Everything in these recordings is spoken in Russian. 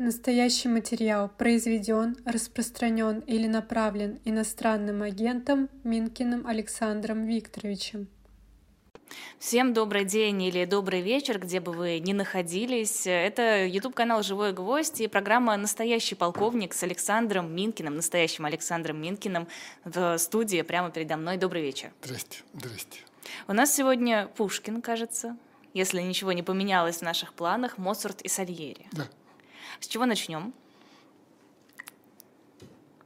Настоящий материал произведен, распространен или направлен иностранным агентом Минкиным Александром Викторовичем. Всем добрый день или добрый вечер, где бы вы ни находились. Это YouTube-канал «Живой гвоздь» и программа «Настоящий полковник» с Александром Минкиным, настоящим Александром Минкиным в студии прямо передо мной. Добрый вечер. Здрасте. У нас сегодня Пушкин, кажется, если ничего не поменялось в наших планах, Моцарт и Сальери. Да. С чего начнем?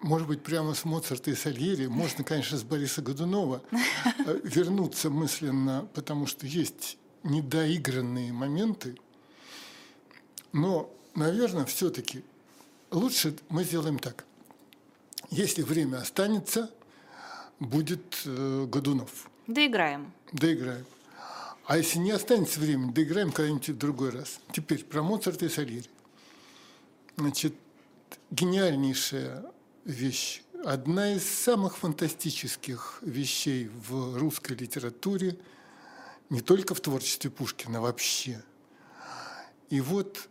Может быть, прямо с Моцарта и Сальери. Можно, конечно, с Бориса Годунова вернуться мысленно, потому что есть недоигранные моменты. Но, наверное, все-таки лучше мы сделаем так. Если время останется, будет Годунов. Доиграем. А если не останется времени, доиграем когда-нибудь в другой раз. Теперь про Моцарта и Сальери. Значит, гениальнейшая вещь. Одна из самых фантастических вещей в русской литературе, не только в творчестве Пушкина вообще. И вот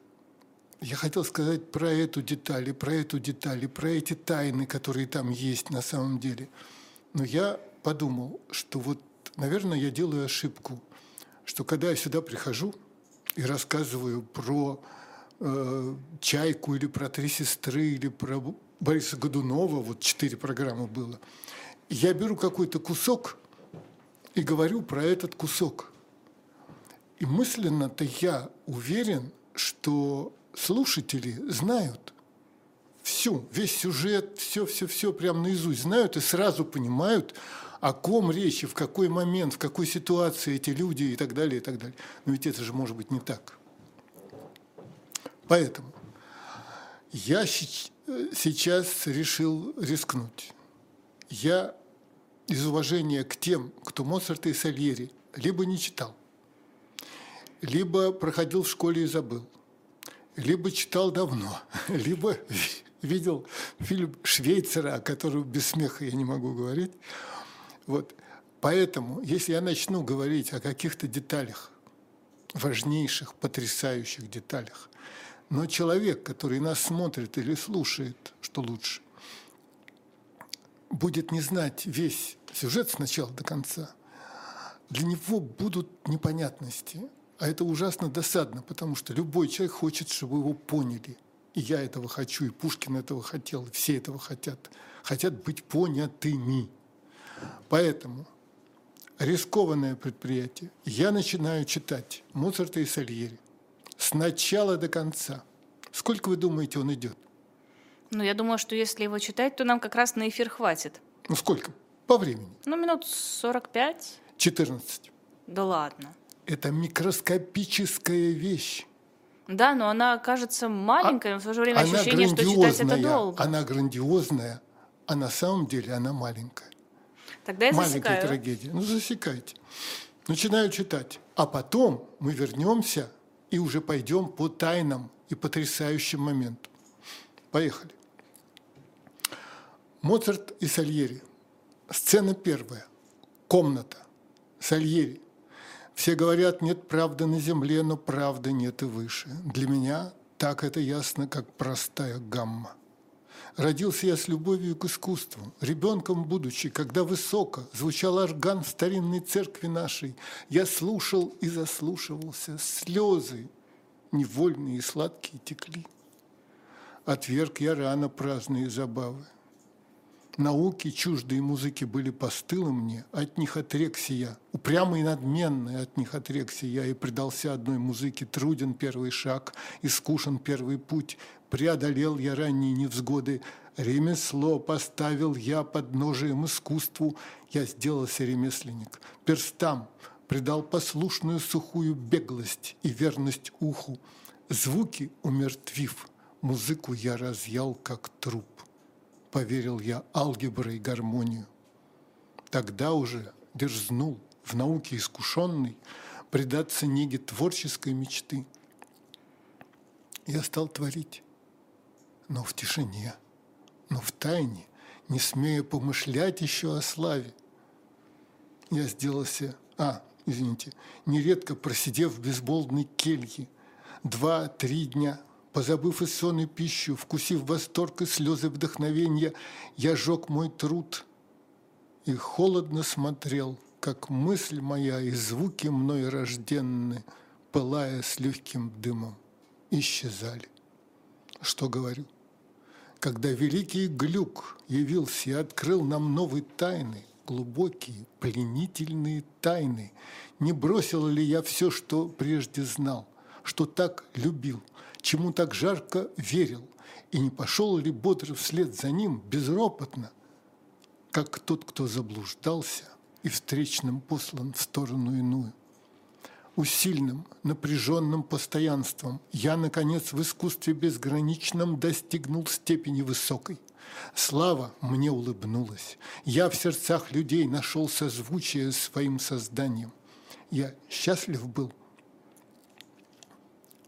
я хотел сказать про эту деталь, про эти тайны, которые там есть на самом деле. Но я подумал, что вот, наверное, я делаю ошибку, что когда я сюда прихожу и рассказываю про «Чайку» или про «Три сестры», или про Бориса Годунова, вот 4 программы было, я беру какой-то кусок и говорю про этот кусок. И мысленно-то я уверен, что слушатели знают весь сюжет, все прям наизусть знают и сразу понимают, о ком речь, в какой момент, в какой ситуации эти люди и так далее, и так далее. Но ведь это же может быть не так. Поэтому я сейчас решил рискнуть. Я из уважения к тем, кто Моцарта и Сальери либо не читал, либо проходил в школе и забыл, либо читал давно, либо видел фильм Швейцера, о котором без смеха я не могу говорить. Вот. Поэтому, если я начну говорить о каких-то деталях, важнейших, потрясающих деталях, но человек, который нас смотрит или слушает, что лучше, будет не знать весь сюжет с начала до конца, для него будут непонятности. А это ужасно досадно, потому что любой человек хочет, чтобы его поняли. И я этого хочу, и Пушкин этого хотел, и все этого хотят. Хотят быть понятыми. Поэтому рискованное предприятие. Я начинаю читать Моцарта и Сальери. С начала до конца. Сколько, вы думаете, он идет? Я думаю, что если его читать, то нам как раз на эфир хватит. Сколько? По времени? Минут 45. 14. Да ладно. Это микроскопическая вещь. Да, но она кажется маленькой, но в то же время ощущение, что читать это долго. Она грандиозная, а на самом деле она маленькая. Тогда я засекаю. Маленькая трагедия. Засекайте. Начинаю читать. А потом мы вернемся и уже пойдем по тайнам и потрясающим моментам. Поехали. Моцарт и Сальери. Сцена первая. Комната. Сальери. Все говорят, нет правды на земле, но правды нет и выше. Для меня так это ясно, как простая гамма. Родился я с любовью к искусству, ребенком будучи, когда высоко звучал орган в старинной церкви нашей. Я слушал и заслушивался, слезы невольные и сладкие текли. Отверг я рано праздные забавы. Науки, чуждые музыки, были постылы мне, от них отрекся я, упрямо и надменно от них отрекся я, и предался одной музыке, труден первый шаг, искушен первый путь, преодолел я ранние невзгоды, ремесло поставил я под ножием искусству, я сделался ремесленник, перстам придал послушную сухую беглость и верность уху, звуки умертвив, музыку я разъял, как труп. Поверил я алгебре и гармонию. Тогда уже дерзнул в науке искушенный предаться неге творческой мечты. Я стал творить, но в тишине, но в тайне, не смея помышлять еще о славе. Я сделался, нередко просидев в безмолвной келье 2-3 дня, позабыв и сон, и пищу, вкусив восторг и слезы вдохновения, я жег мой труд и холодно смотрел, как мысль моя и звуки мной рожденны, пылая с легким дымом, исчезали. Что говорю? Когда великий Глюк явился и открыл нам новые тайны, глубокие, пленительные тайны, не бросил ли я все, что прежде знал, что так любил, чему так жарко верил, и не пошел ли бодро вслед за ним безропотно, как тот, кто заблуждался и встречным послан в сторону иную? Усильным, напряженным постоянством я, наконец, в искусстве безграничном достигнул степени высокой. Слава мне улыбнулась. Я в сердцах людей нашел созвучие с своим созданием. Я счастлив был.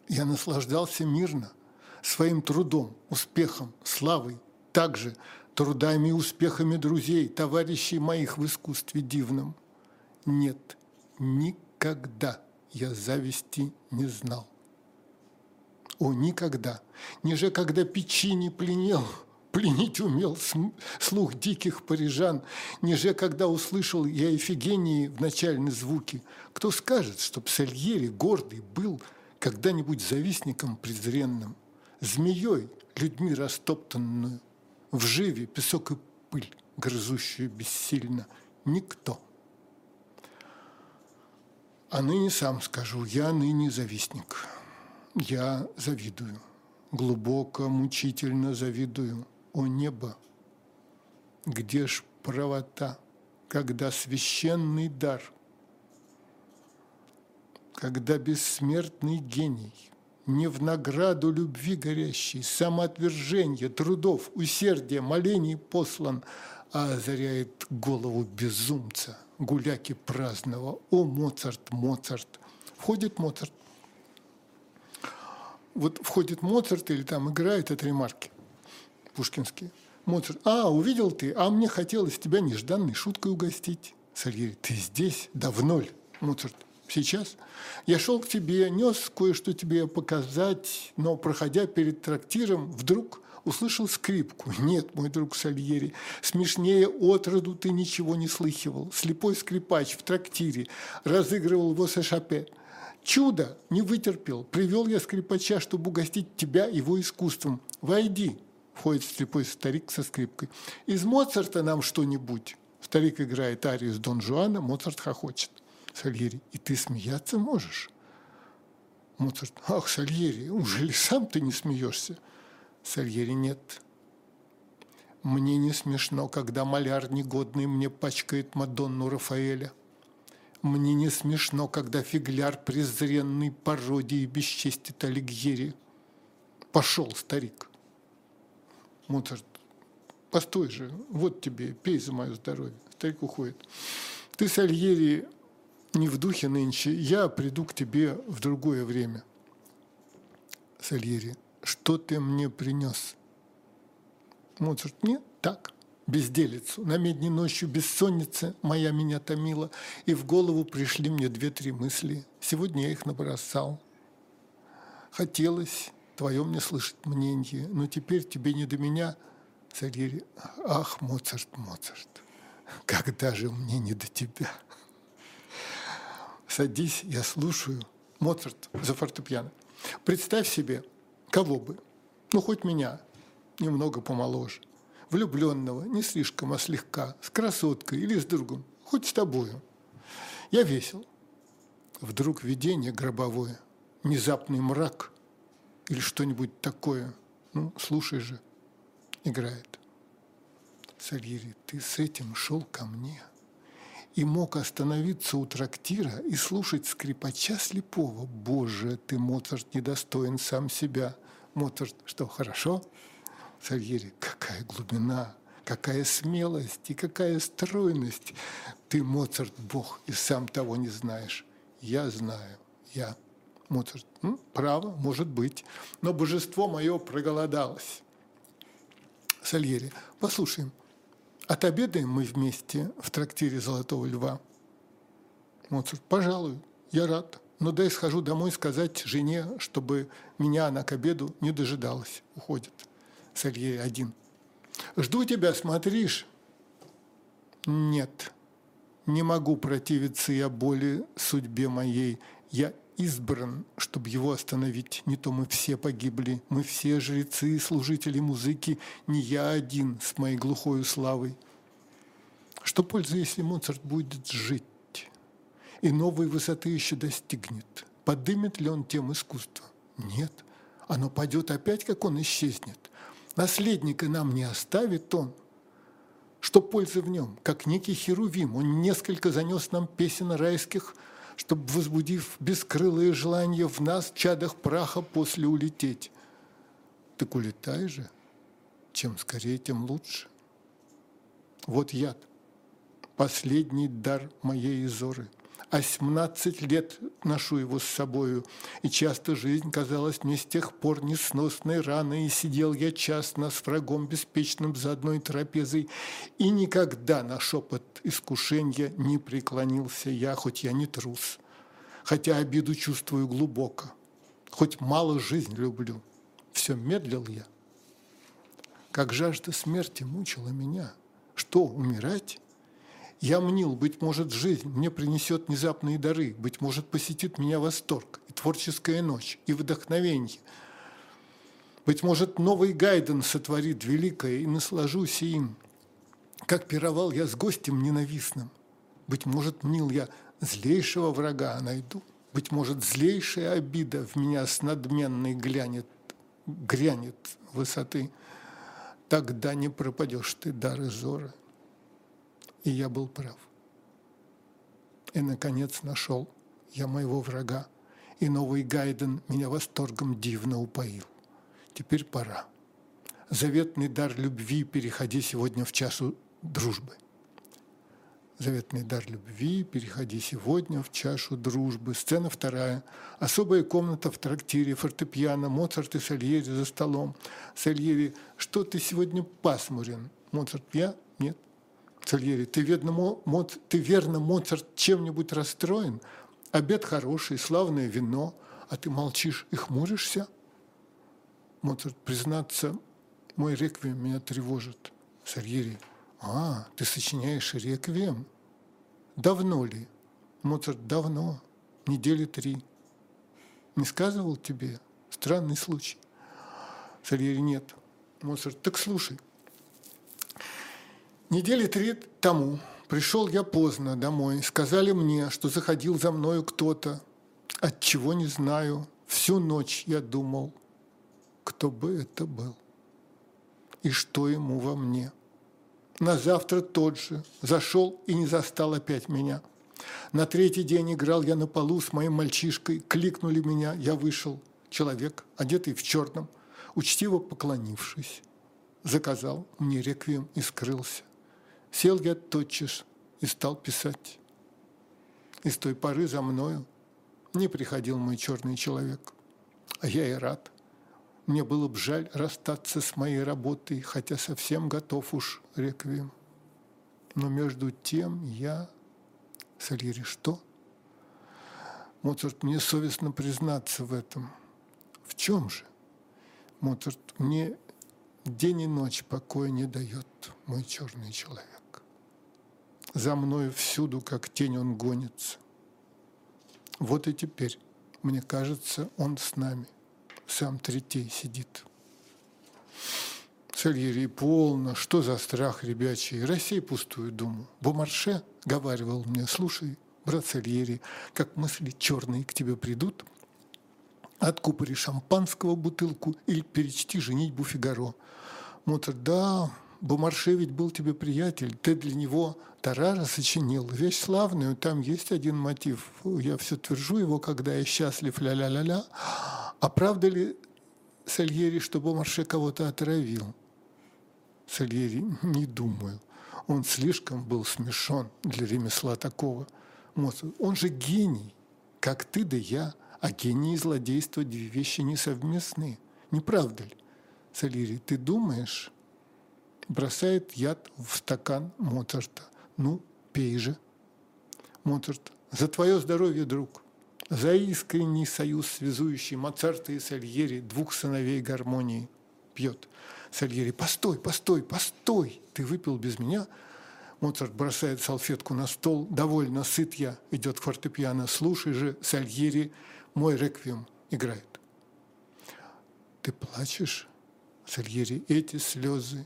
Я наслаждался мирно своим трудом, успехом, славой, также трудами и успехами друзей, товарищей моих в искусстве дивном. Нет, никогда я зависти не знал. О, никогда! Ниже когда печи не пленил, пленить умел слух диких парижан, ниже когда услышал я Ифигении в начальные звуки. Кто скажет, что Сальери гордый был когда-нибудь завистником презренным, змеей людьми растоптанную, вживе песок и пыль, грызущую бессильно? Никто. А ныне сам скажу, я ныне завистник. Я завидую. Глубоко, мучительно завидую. О небо! Где ж правота, когда священный дар, когда бессмертный гений, не в награду любви горящей, самоотвержения, трудов, усердия, молений послан, а озаряет голову безумца, гуляки праздного. О, Моцарт, Моцарт! Входит Моцарт. Вот входит Моцарт или там играет, это ремарки пушкинские. Моцарт: а, увидел ты, а мне хотелось тебя нежданной шуткой угостить. Сальери: ты здесь? Давно ли? Моцарт: сейчас. Я шел к тебе, нес кое-что тебе показать, но, проходя перед трактиром, вдруг услышал скрипку. Нет, мой друг Сальери, смешнее отроду ты ничего не слыхивал. Слепой скрипач в трактире разыгрывал вос-э-шапе. Чудо! Не вытерпел. Привел я скрипача, чтобы угостить тебя его искусством. Войди. Входит слепой старик со скрипкой. Из Моцарта нам что-нибудь. Старик играет арию из Дон Жуана, Моцарт хохочет. Сальери: и ты смеяться можешь? Моцарт: ах, Сальери, ужели сам ты не смеешься? Сальери: нет. Мне не смешно, когда маляр негодный мне пачкает Мадонну Рафаэля. Мне не смешно, когда фигляр презренный пародии бесчестит Алигьери. Пошел, старик. Моцарт: постой же, вот тебе, пей за мое здоровье. Старик уходит. Ты, Сальери, не в духе нынче, я приду к тебе в другое время. Сальери: что ты мне принес? Моцарт: нет, так. Безделицу. На медней ночью бессонница моя меня томила, и в голову пришли мне 2-3 мысли. Сегодня я их набросал. Хотелось твое мне слышать мнение, но теперь тебе не до меня. Сальери: ах, Моцарт, Моцарт, когда же мне не до тебя? Садись, я слушаю. Моцарт за фортепиано. Представь себе, кого бы, ну хоть меня, немного помоложе, влюбленного, не слишком, а слегка, с красоткой или с другом, хоть с тобою. Я весел. Вдруг видение гробовое, внезапный мрак или что-нибудь такое. Ну, слушай же, играет. Сальери: ты с этим шел ко мне и мог остановиться у трактира и слушать скрипача слепого? Боже ты, Моцарт, недостоин сам себя. Моцарт: что, хорошо? Сальери: какая глубина, какая смелость и какая стройность! Ты, Моцарт, бог, и сам того не знаешь. Я знаю, я. Моцарт: право, может быть, но божество мое проголодалось. Сальери: послушаем. Отобедаем мы вместе в трактире Золотого Льва. Моцарт: пожалуй, я рад. Ну дай схожу домой сказать жене, чтобы меня она к обеду не дожидалась. Уходит с Ильей один. Жду тебя, смотришь? Нет, не могу противиться я боли судьбе моей. Я избран, чтобы его остановить. Не то мы все погибли, мы все жрецы, служители музыки. Не я один с моей глухою славой. Что пользы, если Моцарт будет жить? И новой высоты еще достигнет. Подымет ли он тем искусство? Нет. Оно падет опять, как он исчезнет. Наследника нам не оставит он. Что пользы в нем? Как некий херувим. Он несколько занес нам песен райских, чтобы, возбудив бескрылые желания в нас, чадах праха, после улететь. Так улетай же. Чем скорее, тем лучше. Вот яд. Последний дар моей Изоры. А 17 лет ношу его с собою, и часто жизнь казалась мне с тех пор несносной раной, и сидел я часто с врагом беспечным за одной трапезой, и никогда на шепот искушения не преклонился я, хоть я не трус, хотя обиду чувствую глубоко, хоть мало жизнь люблю. Все медлил я, как жажда смерти мучила меня. Что, умирать? Я мнил, быть может, жизнь мне принесет внезапные дары, быть может, посетит меня восторг, и творческая ночь, и вдохновенье. Быть может, новый Гайден сотворит великое, и наслажусь им, как пировал я с гостем ненавистным. Быть может, мнил я злейшего врага найду, быть может, злейшая обида в меня с надменной грянет высоты. Тогда не пропадешь ты, дар Изоры. И я был прав. И, наконец, нашел я моего врага, и новый Гайден меня восторгом дивно упоил. Теперь пора. Заветный дар любви переходи сегодня в чашу дружбы. Заветный дар любви переходи сегодня в чашу дружбы. Сцена вторая. Особая комната в трактире, фортепиано, Моцарт и Сальери за столом. Сальери: что ты сегодня пасмурен? Моцарт: я? Нет. Сальери: ты верно, Моцарт, чем-нибудь расстроен? Обед хороший, славное вино, а ты молчишь и хмуришься? Моцарт: признаться, мой реквием меня тревожит. Сальери: а, ты сочиняешь реквием? Давно ли? Моцарт: давно, недели 3. Не сказывал тебе? Странный случай. Сальери: нет. Моцарт: так слушай. Недели 3 тому пришел я поздно домой. Сказали мне, что заходил за мною кто-то. Отчего не знаю. Всю ночь я думал, кто бы это был и что ему во мне. Назавтра тот же зашел и не застал опять меня. На 3-й день играл я на полу с моим мальчишкой. Кликнули меня, я вышел. Человек, одетый в черном, учтиво поклонившись, заказал мне реквием и скрылся. Сел я тотчас и стал писать. И с той поры за мною не приходил мой черный человек. А я и рад. Мне было бы жаль расстаться с моей работой, хотя совсем готов уж реквием. Но между тем я... Сальери: что? Моцарт: мне совестно признаться в этом. В чем же? Моцарт: мне день и ночь покоя не дает мой черный человек. За мною всюду, как тень, он гонится. Вот и теперь, мне кажется, он с нами. Сам Третей сидит. Сальери: полно, что за страх ребячий, рассей пустую думу. Бомарше говаривал мне: слушай, брат Сальери, как мысли черные к тебе придут, откупори шампанского бутылку или перечти «Женитьбу Фигаро». Моцарт: да, Бомарше ведь был тебе приятель, ты для него Тарара сочинил, вещь славную, там есть один мотив, я все твержу его, когда я счастлив, ля-ля-ля-ля. А правда ли, Сальери, что Бомарше кого-то отравил? Сальери: не думаю, он слишком был смешон для ремесла такого. Моцарт: он же гений, как ты да я. А гений и злодейство — 2 вещи несовместные. Не правда ли? Сальери: ты думаешь? Бросает яд в стакан Моцарта. Ну, пей же. Моцарт: за твое здоровье, друг. за искренний союз, связующий Моцарта и Сальери, двух сыновей гармонии. Пьет Сальери: «Постой, постой, постой! Ты выпил без меня?» Моцарт бросает салфетку на стол. «Довольно, сыт я», идет к фортепиано. «Слушай же, Сальери, мой реквием играет». «Ты плачешь, Сальери?» Эти слезы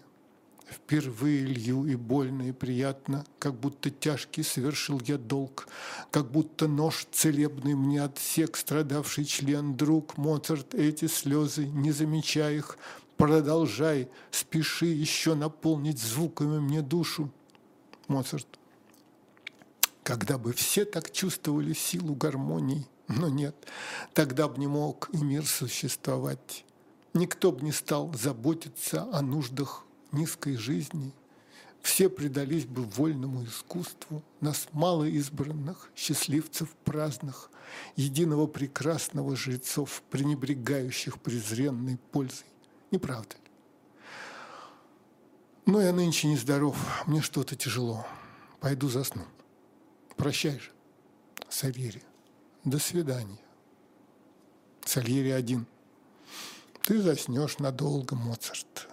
впервые лью, и больно, и приятно, как будто тяжкий совершил я долг, как будто нож целебный мне отсек страдавший член. Друг Моцарт, эти слезы, не замечай их, продолжай, спеши еще наполнить звуками мне душу. Моцарт: когда бы все так чувствовали силу гармонии, но нет, тогда бы не мог и мир существовать. Никто бы не стал заботиться о нуждах низкой жизни, все предались бы вольному искусству, нас мало избранных, счастливцев праздных, единого прекрасного жрецов, пренебрегающих презренной пользой. Не правда ли? Но я нынче нездоров, мне что-то тяжело, пойду засну. Прощай же, Сальери, до свидания. Сальери один: ты заснешь надолго, Моцарт.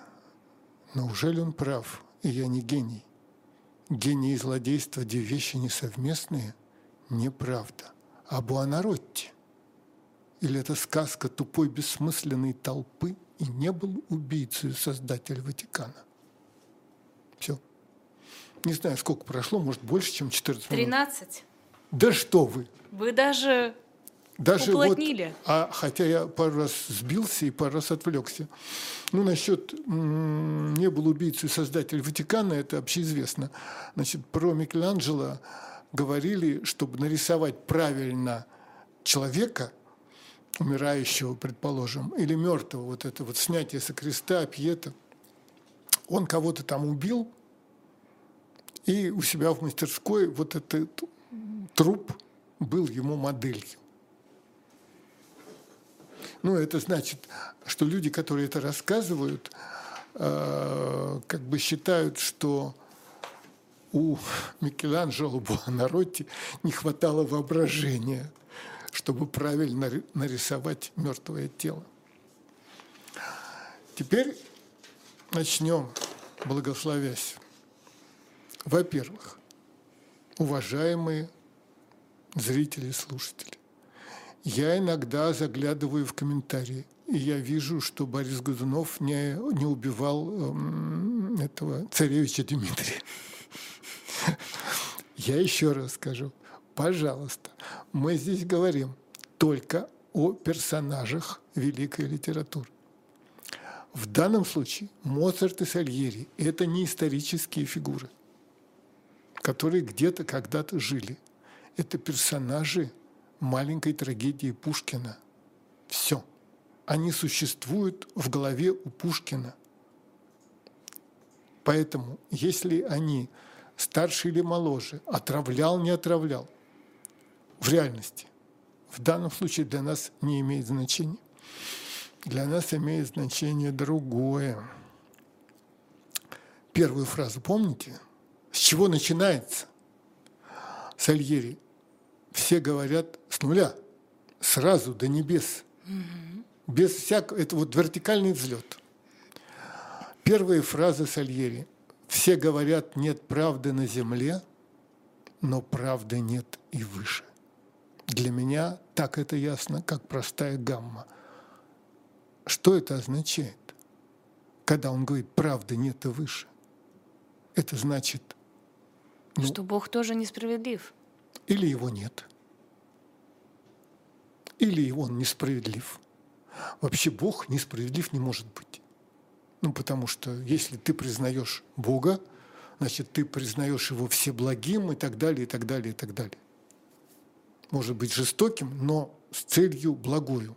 Неужели он прав, и я не гений? Гений и злодейство, где вещи несовместные, неправда. А Буонаротти? Или это сказка тупой бессмысленной толпы, и не был убийцей создатель Ватикана? Все. Не знаю, сколько прошло, может, больше, чем 14 минут. 13. Да что вы! Вы даже уплотнили. Вот, хотя я пару раз сбился и пару раз отвлекся. Ну, насчет «не был убийцей создатель Ватикана» это общеизвестно. Значит, про Микеланджело говорили, чтобы нарисовать правильно человека, умирающего, предположим, или мертвого, вот это вот снятие со креста, Пьета, он кого-то там убил, и у себя в мастерской вот этот труп был ему моделью. Ну, это значит, что люди, которые это рассказывают, как бы считают, что у Микеланджело Буонаротти не хватало воображения, чтобы правильно нарисовать мертвое тело. Теперь начнем, благословясь. Во-первых, уважаемые зрители и слушатели, я иногда заглядываю в комментарии, и я вижу, что Борис Годунов не убивал этого царевича Дмитрия. Я еще раз скажу, пожалуйста, мы здесь говорим только о персонажах великой литературы. В данном случае Моцарт и Сальери – это не исторические фигуры, которые где-то когда-то жили. Это персонажи маленькой трагедии Пушкина. Все. Они существуют в голове у Пушкина. Поэтому, если они старше или моложе, отравлял, не отравлял, в реальности, в данном случае для нас не имеет значения. Для нас имеет значение другое. Первую фразу помните? С чего начинается? Сальери: все говорят с нуля, сразу до небес, без всякого, это вот вертикальный взлет. Первые фразы Сальери: все говорят, нет правды на земле, но правды нет и выше. Для меня так это ясно, как простая гамма. Что это означает, когда он говорит, правды нет и выше? Это значит… что Бог тоже несправедлив. Или его нет, или он несправедлив. Вообще Бог несправедлив не может быть. Ну, потому что если ты признаешь Бога, значит, ты признаешь его всеблагим, и так далее, и так далее, и так далее. Может быть жестоким, но с целью благою.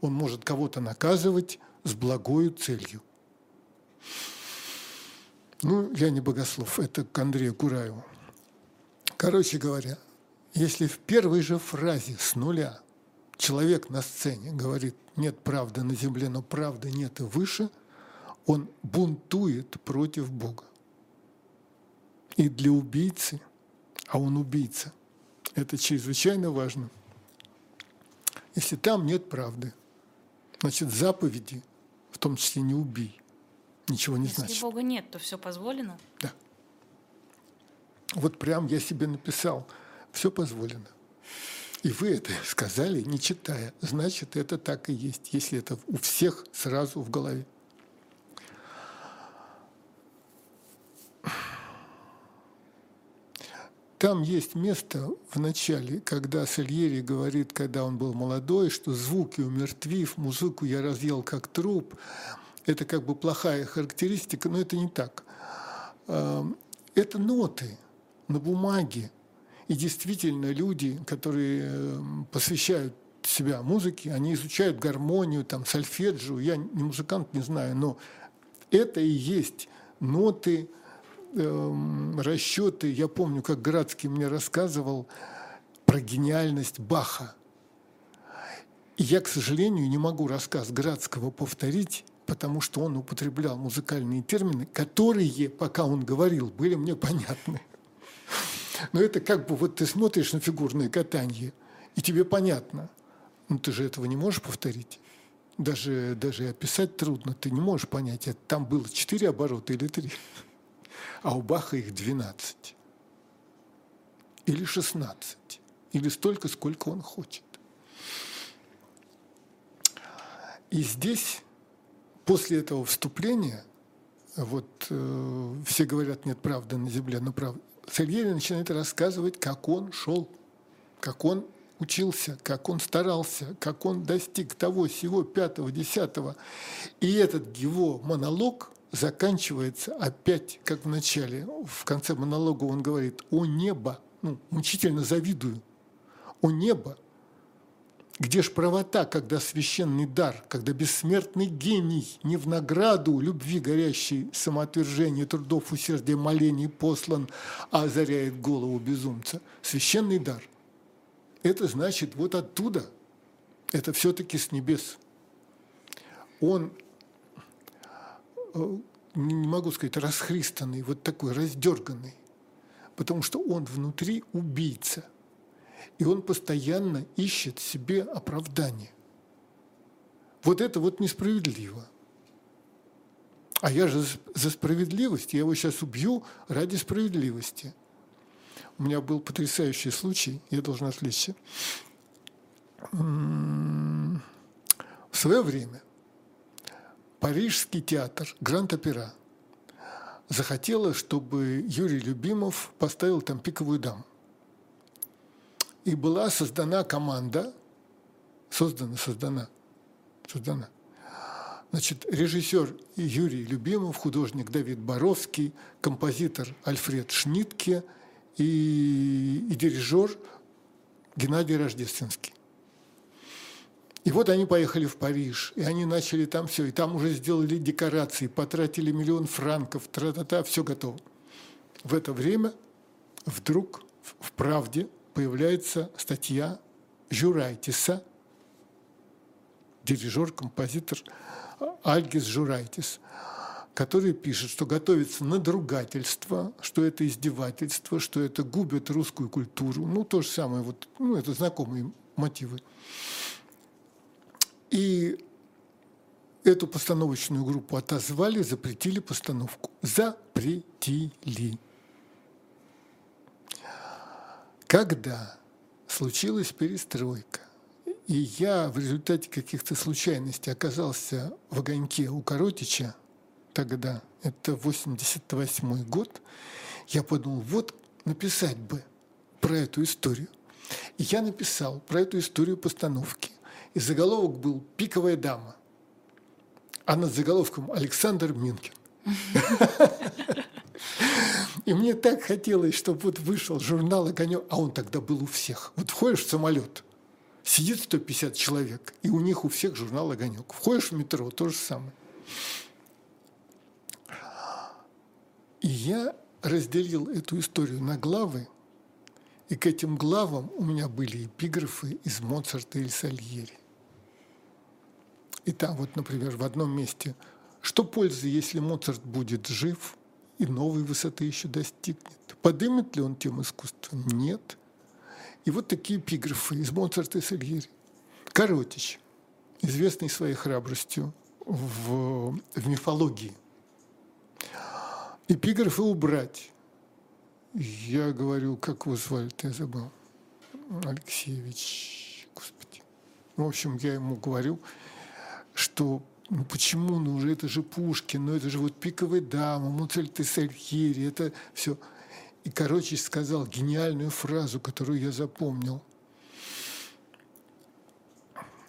Он может кого-то наказывать с благою целью. Ну, я не богослов, это к Андрею Кураеву. Короче говоря, если в первой же фразе с нуля человек на сцене говорит «нет правды на земле, но правды нет и выше», он бунтует против Бога. И для убийцы, а он убийца, это чрезвычайно важно, Если там нет правды, значит, заповеди, в том числе «не убий», ничего не значит. Если Бога нет, то все позволено? Да. Вот прям я себе написал: все позволено. И вы это сказали, не читая. Значит, это так и есть, если это у всех сразу в голове. Там есть место в начале, когда Сальери говорит, когда он был молодой, что звуки умертвив, музыку я разъел как труп. Это как бы плохая характеристика, но это не так. Это ноты на бумаге. И действительно, люди, которые посвящают себя музыке, они изучают гармонию, там, сольфеджио. Я не музыкант, не знаю, но это и есть ноты, расчеты. Я помню, как Градский мне рассказывал про гениальность Баха. И я, к сожалению, не могу рассказ Градского повторить, потому что он употреблял музыкальные термины, которые, пока он говорил, были мне понятны. Но это как бы вот ты смотришь на фигурное катание, и тебе понятно. Но ты же этого не можешь повторить. Даже описать трудно. Ты не можешь понять, это там было 4 оборота или 3. А у Баха их 12. Или 16. Или столько, сколько он хочет. И здесь, после этого вступления, вот все говорят, нет правды на земле, но правда. Сальери начинает рассказывать, как он шел, как он учился, как он старался, как он достиг того, сего, 5-го, 10-го. И этот его монолог заканчивается опять, как в начале. В конце монолога он говорит: «О небо, мучительно завидую, о небо, где ж правота, когда священный дар, когда бессмертный гений не в награду любви горящей, самоотвержения, трудов, усердия, молений послан, а озаряет голову безумца». Священный дар. Это значит вот оттуда. Это все-таки с небес. Он, не могу сказать, расхристанный, вот такой раздерганный, потому что он внутри убийца. И он постоянно ищет себе оправдание. Вот это вот несправедливо. А я же за справедливость, я его сейчас убью ради справедливости. У меня был потрясающий случай, я должен отвлечься. В свое время Парижский театр Гранд-Опера захотела, чтобы Юрий Любимов поставил там «Пиковую даму». И была создана команда, создана. Значит, режиссер Юрий Любимов, художник Давид Боровский, композитор Альфред Шнитке и дирижер Геннадий Рождественский. И вот они поехали в Париж, и они начали там все, и там уже сделали декорации, потратили $1 миллион, тра-та-та, все готово. В это время вдруг в «Правде» появляется статья Журайтиса, дирижер-композитор Альгис Журайтис, который пишет, что готовится надругательство, что это издевательство, что это губит русскую культуру. То же самое, это знакомые мотивы. И эту постановочную группу отозвали, запретили постановку. Запретили. Когда случилась перестройка, и я в результате каких-то случайностей оказался в «Огоньке» у Коротича тогда, это 88 год, я подумал, вот написать бы про эту историю. И я написал про эту историю постановки. И заголовок был «Пиковая дама», а над заголовком «Александр Минкин». И мне так хотелось, чтобы вот вышел журнал «Огонёк», а он тогда был у всех. Вот входишь в самолет, сидит 150 человек, и у них у всех журнал «Огонёк». Входишь в метро, то же самое. И я разделил эту историю на главы, и к этим главам у меня были эпиграфы из Моцарта или Сальери. И там вот, например, в одном месте: «Что пользы, если Моцарт будет жив и новой высоты еще достигнет? Подымет ли он тему искусства? Нет». И вот такие эпиграфы из Моцарта и Сальери. Коротич, известный своей храбростью в мифологии. Эпиграфы убрать. Я говорю, как его звали-то, я забыл. Алексеевич, господи. В общем, я ему говорю, что ну почему, ну это же Пушкин, ну это же вот «Пиковая дама», «Моцарт и Сальери», это все. И Коротич сказал гениальную фразу, которую я запомнил.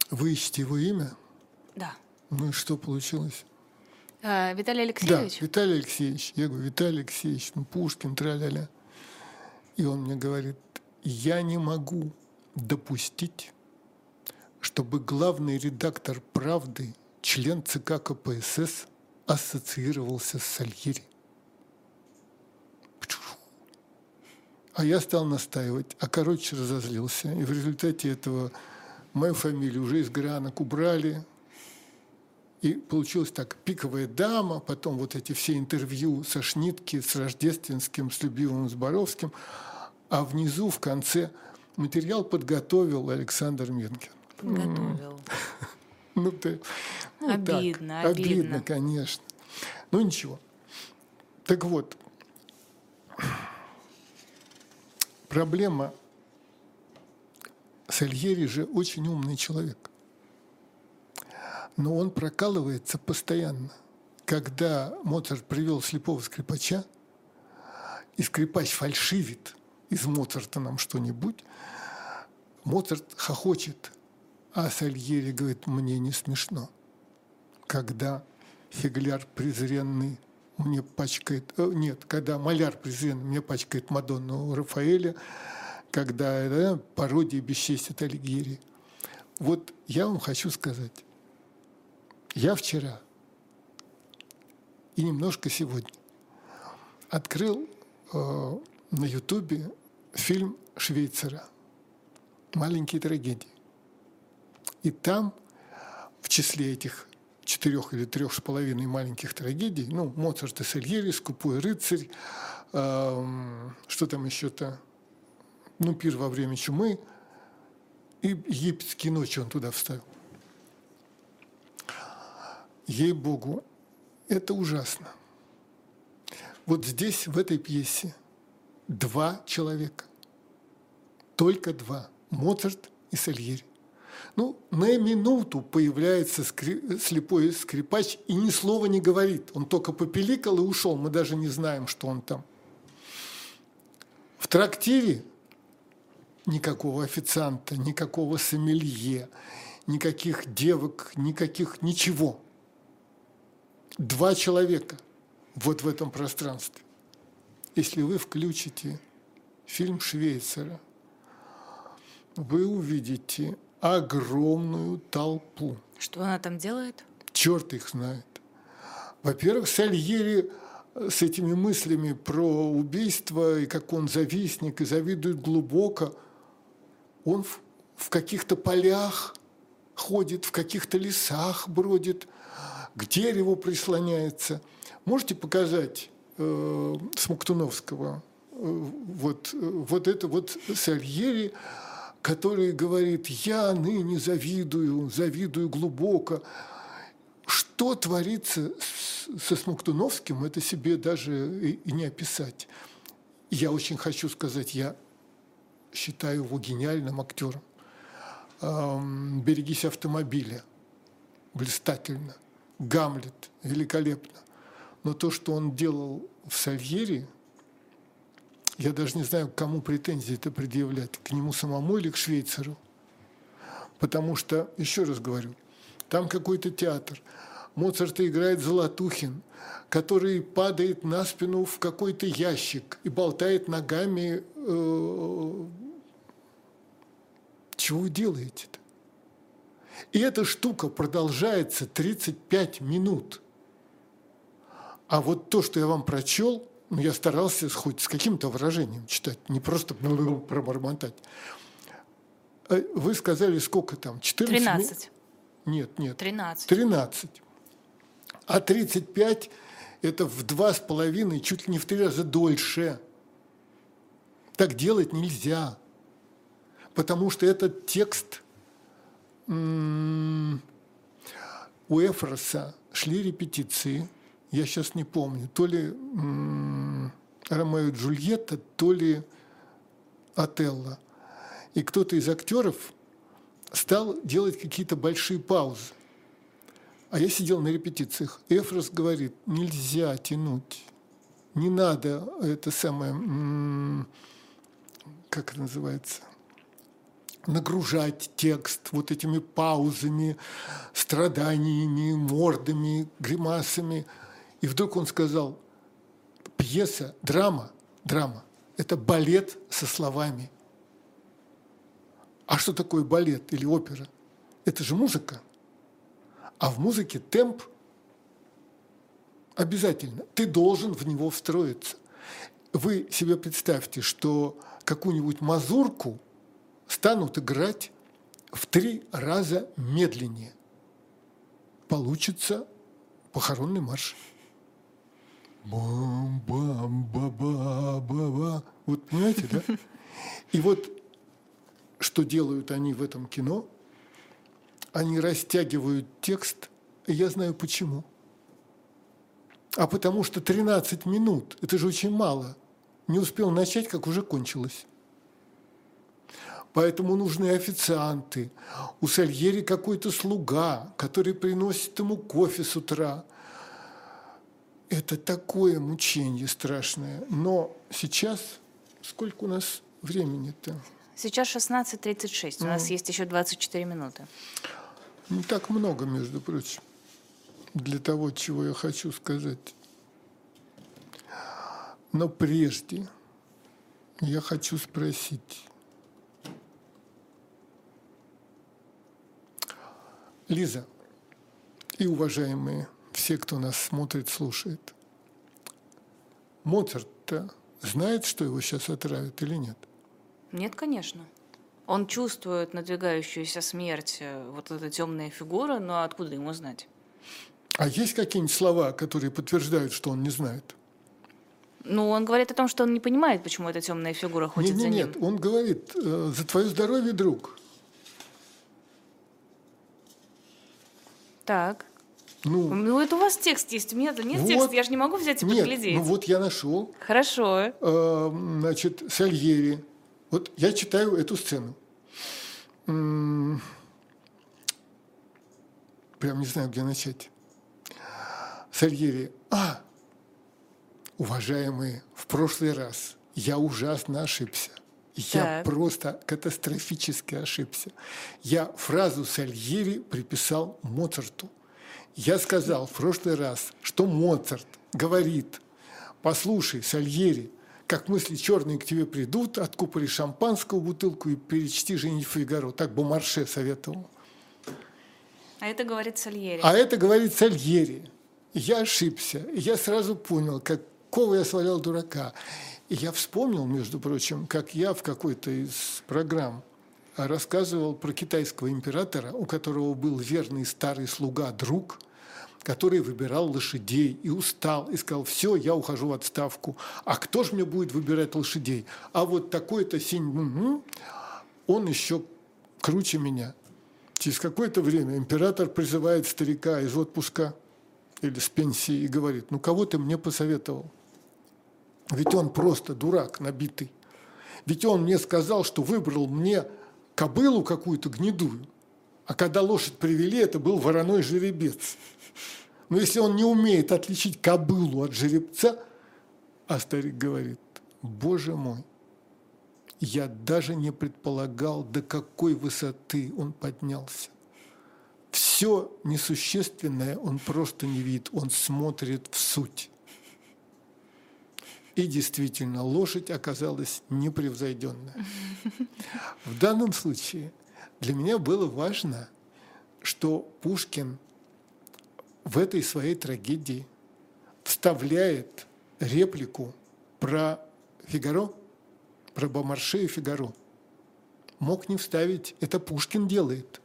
Вы ищете его имя? Да. Ну и что получилось? Виталий Алексеевич? Да, Виталий Алексеевич. Я говорю, Виталий Алексеевич, ну Пушкин, тра-ля-ля. И он мне говорит, я не могу допустить, чтобы главный редактор «Правды», член ЦК КПСС, ассоциировался с Сальери. А я стал настаивать, а Коротич разозлился. И в результате этого... Мою фамилию уже из гранок убрали. И получилось так. «Пиковая дама», потом вот эти все интервью со Шнитке, с Рождественским, с Любимым, с Боровским. А внизу, в конце, материал подготовил Александр Менкин. Подготовил. Ну, ты... Обидно, обидно, конечно. Ну, ничего. Так вот. Проблема... Сальери же очень умный человек, но он прокалывается постоянно. Когда Моцарт привел слепого скрипача, и скрипач фальшивит из Моцарта нам что-нибудь, Моцарт хохочет, а Сальери говорит, мне не смешно. Когда фигляр презренный мне пачкает... Нет, когда маляр презренный мне пачкает Мадонну Рафаэля, когда пародия бесчестит Сальери. Вот я вам хочу сказать. Я вчера и немножко сегодня открыл на Ютубе фильм Швейцера «Маленькие трагедии». И там в числе этих 4 или 3,5 маленьких трагедий, ну, Моцарт и Сальери, «Скупой рыцарь», что там еще-то, ну, «Пир во время чумы» и «Египетские ночи» он туда вставил. Ей-богу, это ужасно. Вот здесь, в этой пьесе, 2 человека. Только 2. Моцарт и Сальери. Ну, на минуту появляется слепой скрипач и ни слова не говорит. Он только попиликал и ушел. Мы даже не знаем, что он там. В трактире никакого официанта, никакого сомелье, никаких девок, никаких ничего. 2 человека вот в этом пространстве. Если вы включите фильм Швейцера, вы увидите огромную толпу. Что она там делает? Черт их знает. Во-первых, Сальери... с этими мыслями про убийство, и как он завистник, и завидует глубоко, он в каких-то полях ходит, в каких-то лесах бродит, к дереву прислоняется. Можете показать Смоктуновского вот это вот Сальери, который говорит, я ныне завидую, завидую глубоко. Что творится со Смоктуновским, это себе даже и не описать. Я очень хочу сказать, я считаю его гениальным актером. «Берегись автомобиля» блистательно. «Гамлет» великолепно. Но то, что он делал в «Сальери», я даже не знаю, кому претензии это предъявлять, к нему самому или к Швейцеру. Потому что, еще раз говорю, там какой-то театр. Моцарта играет Золотухин, который падает на спину в какой-то ящик и болтает ногами. Чего вы делаете-то? И эта штука продолжается 35 минут. А вот то, что я вам прочел, ну, я старался хоть с каким-то выражением читать, не просто пробормотать. Вы сказали, сколько там? 14? 13. Нет. 13. А 35 – это в 2,5, чуть ли не в 3 раза дольше. Так делать нельзя. Потому что этот текст у Эфроса шли репетиции, я сейчас не помню, то ли Ромео и Джульетта, то ли Отелло. И кто-то из актеров стал делать какие-то большие паузы. А я сидел на репетициях. Эфрос говорит, нельзя тянуть, не надо это самое, как это называется, нагружать текст вот этими паузами, страданиями, мордами, гримасами. И вдруг он сказал, пьеса, драма, это балет со словами. А что такое балет или опера? Это же музыка. А в музыке темп обязательно. Ты должен в него встроиться. Вы себе представьте, что какую-нибудь мазурку станут играть в 3 раза медленнее. Получится похоронный марш. Бам-бам-ба-ба-ба-ба. Вот понимаете, да? И вот что делают они в этом кино? Они растягивают текст, и я знаю почему. А потому что 13 минут, это же очень мало. Не успел начать, как уже кончилось. Поэтому нужны официанты. У Сальери какой-то слуга, который приносит ему кофе с утра. Это такое мучение страшное. Но сейчас... Сколько у нас времени-то? Сейчас 16:36. У нас есть еще 24 минуты. Не так много, между прочим, для того, чего я хочу сказать. Но прежде я хочу спросить... Лиза и уважаемые все, кто нас смотрит, слушает, Моцарт-то знает, что его сейчас отравят или нет? Нет, конечно. Он чувствует надвигающуюся смерть, вот эта темная фигура, но откуда ему знать? А есть какие-нибудь слова, которые подтверждают, что он не знает? Ну, он говорит о том, что он не понимает, почему эта темная фигура ходит за ним. Нет, он говорит, за твое здоровье, друг. Так. Ну, это у вас текст есть, у меня-то нет вот, текста, я же не могу взять и подглядеть. Ну вот я нашел. Хорошо. Значит, Сальери. Вот я читаю эту сцену. Прям не знаю, где начать. Сальери. Уважаемые, в прошлый раз я ужасно ошибся. Я просто катастрофически ошибся. Я фразу Сальери приписал Моцарту. Я сказал в прошлый раз, что Моцарт говорит: «Послушай, Сальери, как мысли черные к тебе придут, откупори шампанского бутылку и перечти «Женитьбу Фигаро». Так Бомарше советовал». А это говорит Сальери. Я ошибся. Я сразу понял, какого я свалял дурака. И я вспомнил, между прочим, как я в какой-то из программ рассказывал про китайского императора, у которого был верный старый слуга-друг, который выбирал лошадей и устал, и сказал: «Все, я ухожу в отставку. А кто же мне будет выбирать лошадей? А вот такой-то синь, он еще круче меня». Через какое-то время император призывает старика из отпуска или с пенсии и говорит: «Ну, кого ты мне посоветовал? Ведь он просто дурак набитый. Ведь он мне сказал, что выбрал мне кобылу какую-то гнедую, а когда лошадь привели, это был вороной жеребец. Но если он не умеет отличить кобылу от жеребца», а старик говорит: «Боже мой, я даже не предполагал, до какой высоты он поднялся. Все несущественное он просто не видит, он смотрит в суть». И действительно, лошадь оказалась непревзойденная. В данном случае для меня было важно, что Пушкин в этой своей трагедии вставляет реплику про Фигаро, про Бомарше и Фигаро. Мог не вставить, это Пушкин делает.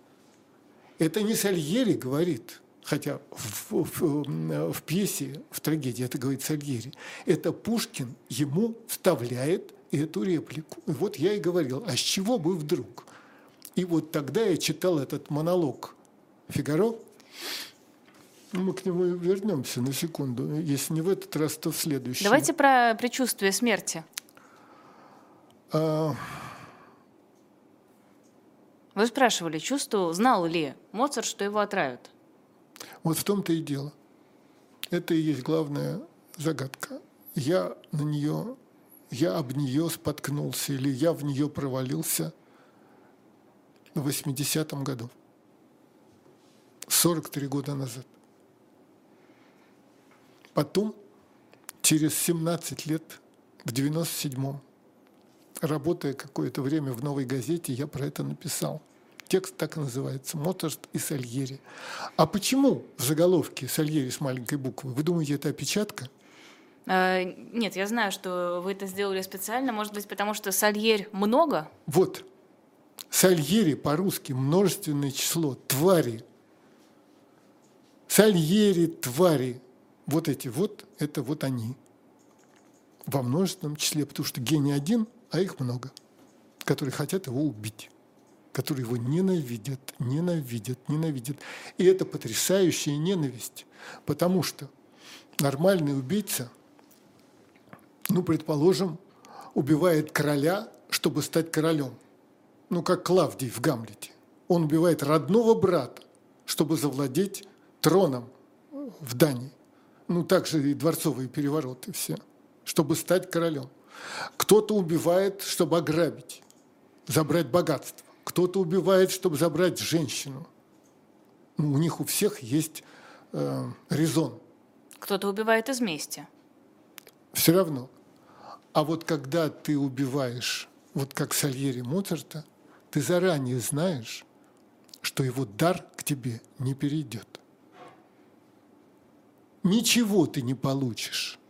Это не Сальери говорит. Хотя в пьесе, в трагедии это говорит Сальери, это Пушкин ему вставляет эту реплику. Вот я и говорил, а с чего бы вдруг? И вот тогда я читал этот монолог Фигаро. Мы к нему вернемся на секунду. Если не в этот раз, то в следующий. Давайте про предчувствие смерти. Вы спрашивали, знал ли Моцарт, что его отравят? Вот в том-то и дело. Это и есть главная загадка. Я об нее споткнулся, или я в нее провалился в 80-м году. 43 года назад. Потом, через 17 лет, в 97-м, работая какое-то время в «Новой газете», я про это написал. Текст так и называется «Моцарт и Сальери». А почему в заголовке «Сальери» с маленькой буквы? Вы думаете, это опечатка? Нет, я знаю, что вы это сделали специально. Может быть, потому что «Сальери» много? Вот. «Сальери» по-русски множественное число. Твари. Сальери, твари. Вот эти вот, это вот они. Во множественном числе, потому что гений один, а их много, которые хотят его убить, которые его ненавидят. И это потрясающая ненависть, потому что нормальный убийца, предположим, убивает короля, чтобы стать королем. Как Клавдий в «Гамлете». Он убивает родного брата, чтобы завладеть троном в Дании. Также и дворцовые перевороты все, чтобы стать королем. Кто-то убивает, чтобы ограбить, забрать богатство. Кто-то убивает, чтобы забрать женщину. У них у всех есть резон. Кто-то убивает из мести. Все равно. А вот когда ты убиваешь, вот как Сальери Моцарта, ты заранее знаешь, что его дар к тебе не перейдет. Ничего ты не получишь.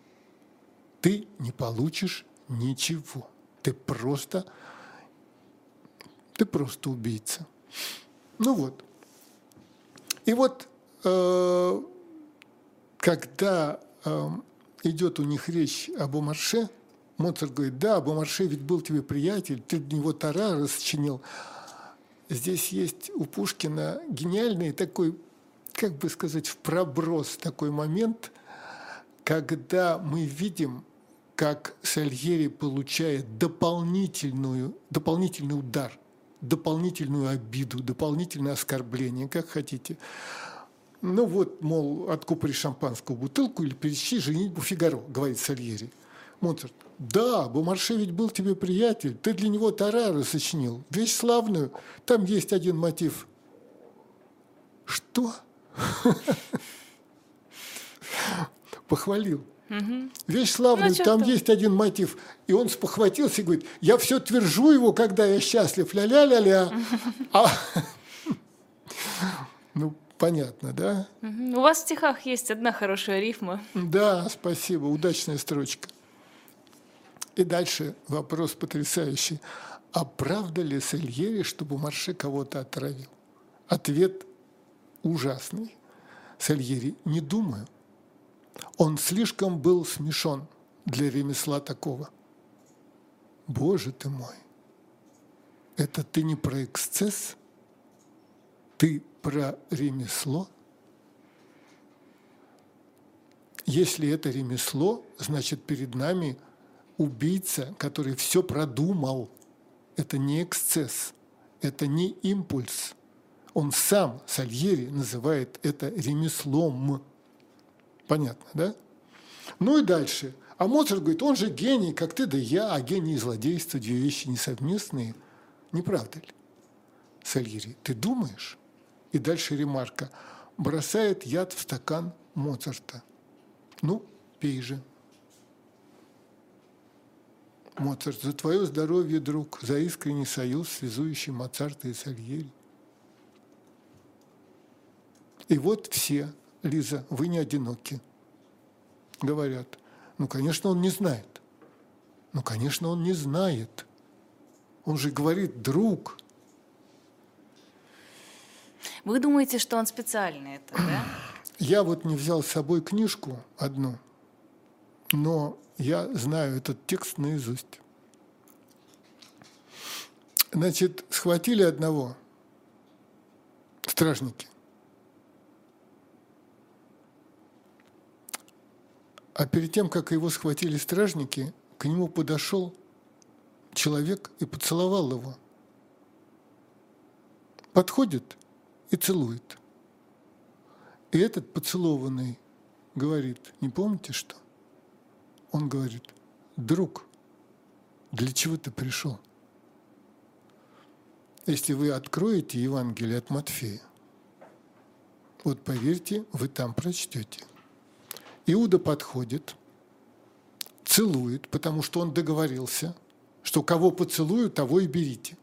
Ты не получишь ничего. Ты просто убийца. И вот когда идет у них речь об Омарше, Моцарт говорит: да, об Омарше ведь был тебе приятель, ты для него тара расчинил. Здесь есть у Пушкина гениальный такой, в проброс такой момент, когда мы видим, как Сальери получает дополнительный удар, дополнительную обиду, дополнительное оскорбление, как хотите. Откупри шампанского бутылку или перечти женитьбу Фигаро, говорит Сальери. Моцарт: да, Бомарше ведь был тебе приятель, ты для него тарару сочинил, вещь славную, там есть один мотив. Что? Похвалил. Угу. Вещь славную, там есть один мотив. И он спохватился и говорит: я все твержу его, когда я счастлив, ля-ля-ля-ля. Понятно, да? У вас в стихах есть одна хорошая рифма. Да, спасибо, удачная строчка. И дальше вопрос потрясающий. А правда ли Сальери, чтобы Марше кого-то отравил? Ответ ужасный. Сальери: не думаю. Он слишком был смешон для ремесла такого. Боже ты мой, это ты не про эксцесс, ты про ремесло? Если это ремесло, значит, перед нами убийца, который все продумал. Это не эксцесс, это не импульс. Он сам, Сальери, называет это ремеслом. Понятно, да? И дальше. А Моцарт говорит: он же гений, как ты, да я, а гений и злодейство — две вещи несовместные. Не правда ли? Сальери: ты думаешь? И дальше ремарка. Бросает яд в стакан Моцарта. Пей же. Моцарт: за твое здоровье, друг, за искренний союз, связующий Моцарта и Сальери. И вот все, Лиза, вы не одиноки, говорят. Конечно, он не знает. Конечно, он не знает. Он же говорит: друг. Вы думаете, что он специально это, да? Я не взял с собой книжку одну, но я знаю этот текст наизусть. Значит, схватили одного, стражники. А перед тем, как его схватили стражники, к нему подошел человек и поцеловал его. Подходит и целует. И этот поцелованный говорит, не помните что? Он говорит, друг, для чего ты пришел? Если вы откроете Евангелие от Матфея, вот поверьте, вы там прочтете. Иуда подходит, целует, потому что он договорился, что кого поцелую, того и берите.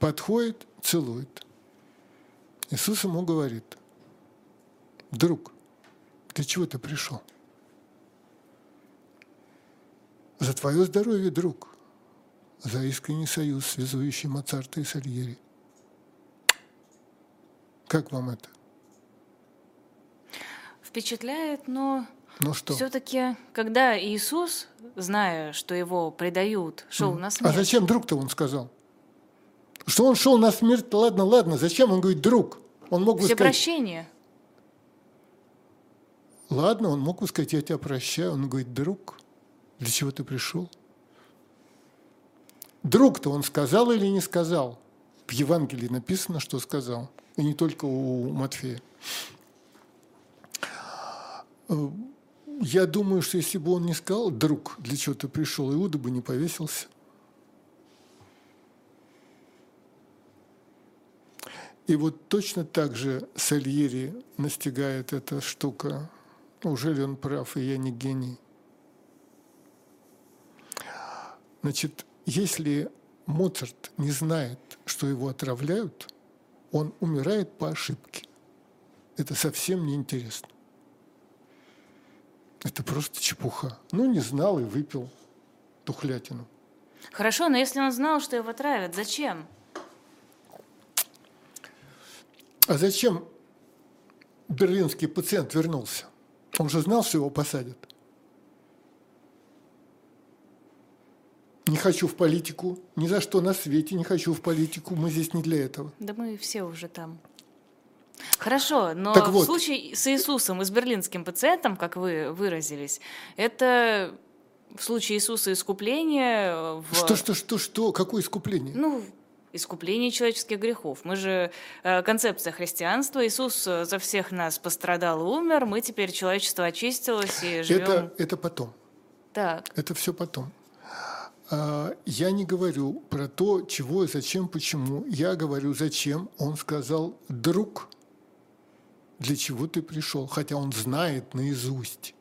Подходит, целует. Иисус ему говорит, друг, для чего ты пришел? За твое здоровье, друг. За искренний союз, связующий Моцарта и Сальери. Как вам это? Впечатляет, но все-таки, когда Иисус, зная, что его предают, шел на смерть... А зачем друг-то он сказал? Что он шел на смерть? Ладно, ладно, зачем? Он говорит, друг. Он мог бы сказать... прощение. Ладно, он мог бы сказать, я тебя прощаю. Он говорит, друг, для чего ты пришел? Друг-то он сказал или не сказал? В Евангелии написано, что сказал. И не только у Матфея. Я думаю, что если бы он не сказал, друг, для чего ты пришел, Иуда бы не повесился. И вот точно так же Сальери настигает эта штука. Неужели он прав, и я не гений? Значит, если Моцарт не знает, что его отравляют, он умирает по ошибке. Это совсем неинтересно. Это просто чепуха. Ну, не знал и выпил тухлятину. Хорошо, но если он знал, что его отравят, зачем? А зачем берлинский пациент вернулся? Он же знал, что его посадят. Не хочу в политику, ни за что на свете не хочу в политику, мы здесь не для этого. Да мы все уже там. Хорошо, но так вот, в случае с Иисусом и с берлинским пациентом, как вы выразились, это в случае Иисуса искупление... Что? Какое искупление? Искупление человеческих грехов. Мы же концепция христианства. Иисус за всех нас пострадал и умер, мы теперь человечество очистилось и живем... Это потом. Так. Это все потом. Я не говорю про то, чего, зачем, почему. Я говорю, зачем. Он сказал, друг, для чего ты пришел? Хотя он знает наизусть.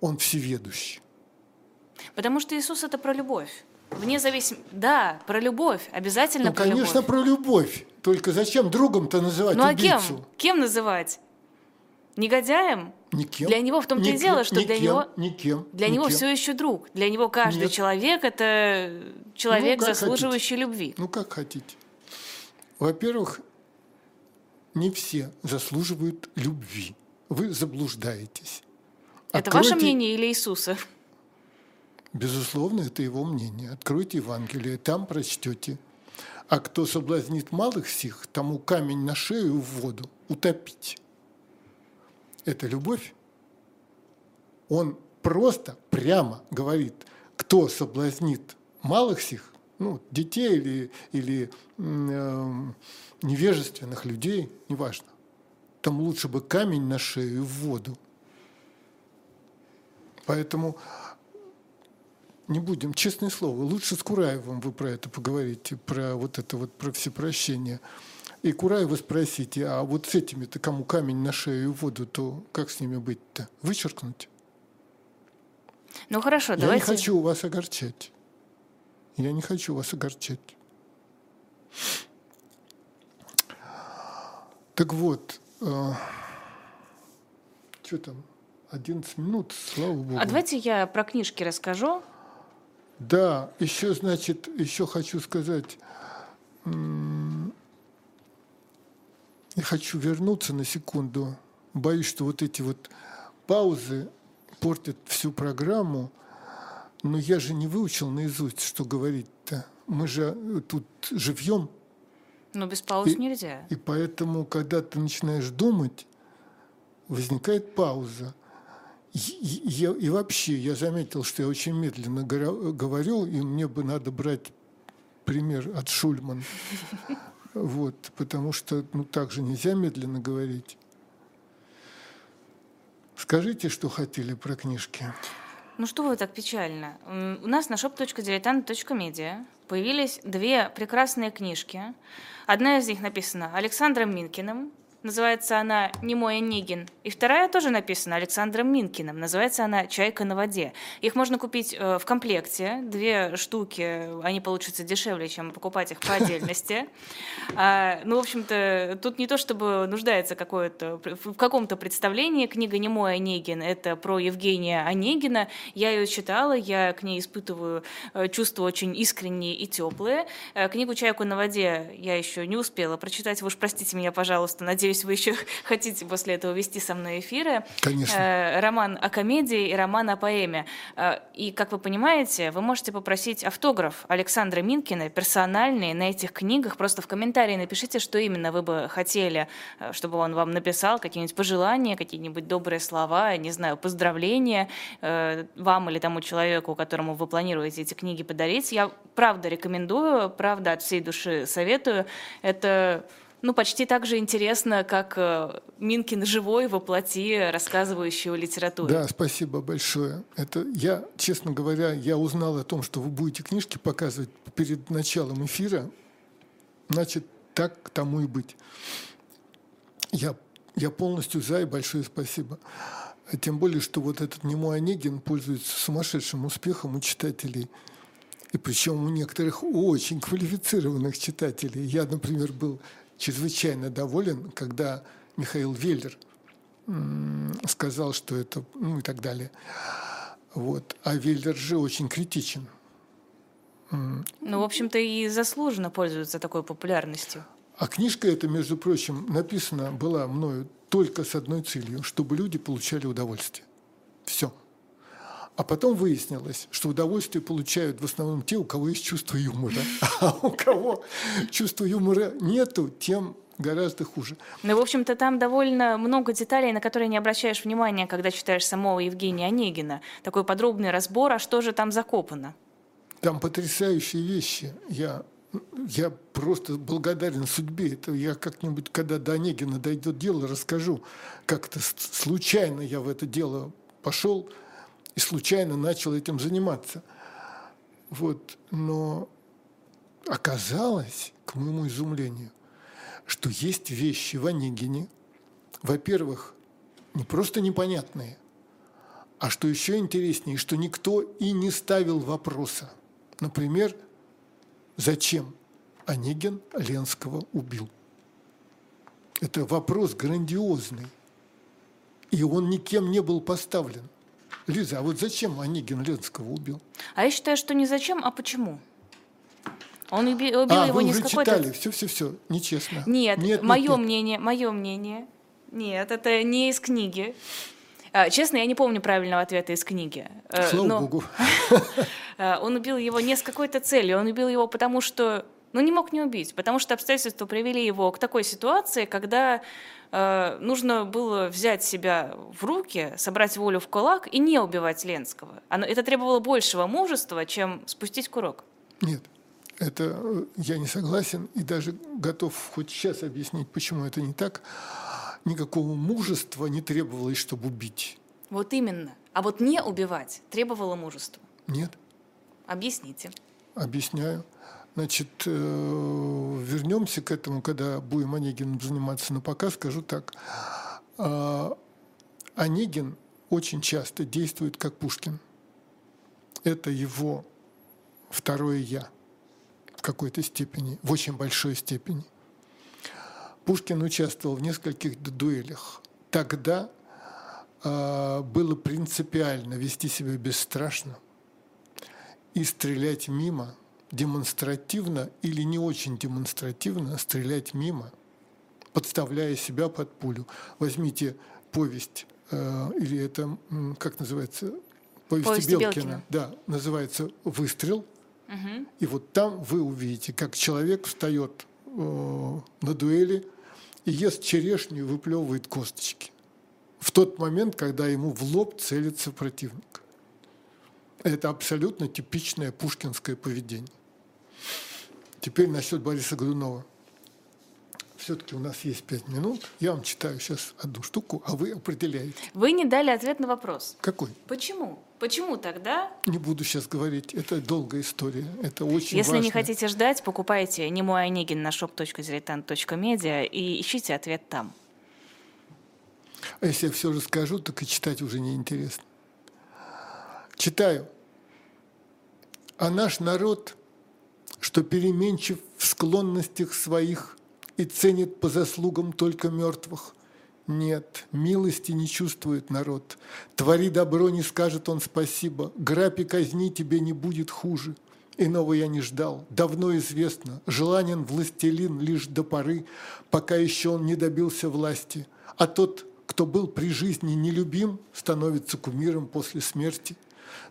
Он всеведущий. Потому что Иисус – это про любовь. Вне зависимости. Да, про любовь. Обязательно про любовь. Конечно, про любовь. Только зачем другом-то называть убийцу? Кем называть? Негодяем? Никем. Для него в том-то и дело, что для него все еще друг. Для него каждый человек – это человек, заслуживающий любви. Как хотите. Во-первых, не все заслуживают любви. Вы заблуждаетесь. Это ваше мнение или Иисуса? Безусловно, это его мнение. Откройте Евангелие, там прочтете. А кто соблазнит малых сих, тому камень на шею в воду утопить. Это любовь. Он просто прямо говорит, кто соблазнит малых сих, детей или невежественных людей, неважно, там лучше бы камень на шею и в воду. Поэтому не будем, честное слово, лучше с Кураевым вы про это поговорите, про вот это вот, про всепрощение. И Кураева спросите, а вот с этими-то, кому камень на шею и воду, то как с ними быть-то? Вычеркнуть? Хорошо, давайте... Я не хочу вас огорчать. Так вот, что там, 11 минут, слава богу. А давайте я про книжки расскажу. Да, еще хочу сказать... Я хочу вернуться на секунду. Боюсь, что вот эти паузы портят всю программу. Но я же не выучил наизусть, что говорить-то. Мы же тут живьем. Но без пауз нельзя. И поэтому, когда ты начинаешь думать, возникает пауза. И вообще, я заметил, что я очень медленно говорю, и мне бы надо брать пример от Шульман. Вот, потому что ну, так же нельзя медленно говорить. Скажите, что хотели про книжки. Ну что вы так печально? У нас на shop.diletant.media появились две прекрасные книжки. Одна из них написана Александром Минкиным. Называется она «Немой Онегин». И вторая тоже написана Александром Минкиным. Называется она «Чайка на воде». Их можно купить в комплекте. Две штуки, они получатся дешевле, чем покупать их по отдельности. Ну, в общем-то, тут не то чтобы нуждается в каком-то представлении. Книга «Немой Онегин» — это про Евгения Онегина. Я ее читала, я к ней испытываю чувства очень искренние и теплые. Книгу «Чайку на воде» я еще не успела прочитать. Вы уж простите меня, пожалуйста, надеюсь, вы еще хотите после этого вести со мной эфиры. Конечно. Роман о комедии и роман о поэме. И, как вы понимаете, вы можете попросить автограф Александра Минкина, персональный, на этих книгах. Просто в комментарии напишите, что именно вы бы хотели, чтобы он вам написал, какие-нибудь пожелания, какие-нибудь добрые слова, не знаю, поздравления вам или тому человеку, которому вы планируете эти книги подарить. Я правда рекомендую, правда от всей души советую. Это... Ну, почти так же интересно, как Минкин живой во плоти, рассказывающий о литературе. Да, спасибо большое. Это я, честно говоря, я узнал о том, что вы будете книжки показывать перед началом эфира. Значит, так к тому и быть. Я полностью за, и большое спасибо. Тем более, что вот этот «Немой Онегин» пользуется сумасшедшим успехом у читателей. И причем у некоторых очень квалифицированных читателей. Я, например, был... чрезвычайно доволен, когда Михаил Веллер сказал, что это, ну и так далее. Вот. А Веллер же очень критичен. Ну, в общем-то, и заслуженно пользуется такой популярностью. А книжка эта, между прочим, написана была мною только с одной целью, чтобы люди получали удовольствие. Все. А потом выяснилось, что удовольствие получают в основном те, у кого есть чувство юмора. А у кого чувства юмора нету, тем гораздо хуже. Ну, в общем-то, там довольно много деталей, на которые не обращаешь внимания, когда читаешь самого Евгения Онегина. Такой подробный разбор, а что же там закопано. Там потрясающие вещи. Я просто благодарен судьбе. Это я как-нибудь, когда до Онегина дойдет дело, расскажу. Как-то случайно я в это дело пошел. И случайно начал этим заниматься. Вот. Но оказалось, к моему изумлению, что есть вещи в Онегине, во-первых, не просто непонятные, а что еще интереснее, что никто и не ставил вопроса. Например, зачем Онегин Ленского убил? Это вопрос грандиозный, и он никем не был поставлен. Лиза, а вот зачем Онегин Ленского убил? А я считаю, что не зачем, а почему. Он убил его не с какой-то... А, вы уже читали, все, нечестно. Нет, мое мнение. Нет, это не из книги. Честно, я не помню правильного ответа из книги. Слава богу. Он убил его не с какой-то целью, он убил его потому, что... Ну, не мог не убить, потому что обстоятельства привели его к такой ситуации, когда нужно было взять себя в руки, собрать волю в кулак и не убивать Ленского. Это требовало большего мужества, чем спустить курок. Нет, это я не согласен и даже готов хоть сейчас объяснить, почему это не так. Никакого мужества не требовалось, чтобы убить. Вот именно. А вот не убивать требовало мужества. Нет. Объясните. Объясняю. Значит, вернемся к этому, когда будем Онегином заниматься, но пока скажу так. Онегин очень часто действует как Пушкин. Это его второе «я» в какой-то степени, в очень большой степени. Пушкин участвовал в нескольких дуэлях. Тогда было принципиально вести себя бесстрашно и стрелять мимо, демонстративно или не очень демонстративно стрелять мимо, подставляя себя под пулю. Возьмите повесть, или это, как называется, Повести Белкина. Да, называется «Выстрел». Угу. И вот там вы увидите, как человек встает на дуэли и ест черешню и выплевывает косточки. В тот момент, когда ему в лоб целится противник. Это абсолютно типичное пушкинское поведение. Теперь насчет Бориса Годунова. Все-таки у нас есть 5 минут. Я вам читаю сейчас одну штуку, а вы определяете. Вы не дали ответ на вопрос. Какой? Почему? Почему тогда? Не буду сейчас говорить. Это долгая история. Это очень важно. Если не хотите ждать, покупайте «Немой Онегин» на shop.diletant.media и ищите ответ там. А если я все расскажу, так и читать уже неинтересно. Читаю. «А наш народ, что переменчив в склонностях своих и ценит по заслугам только мертвых, нет, милости не чувствует народ. Твори добро, не скажет он спасибо. Грабь и казни, тебе не будет хуже. Иного я не ждал. Давно известно, желанен властелин лишь до поры, пока еще он не добился власти. А тот, кто был при жизни нелюбим, становится кумиром после смерти.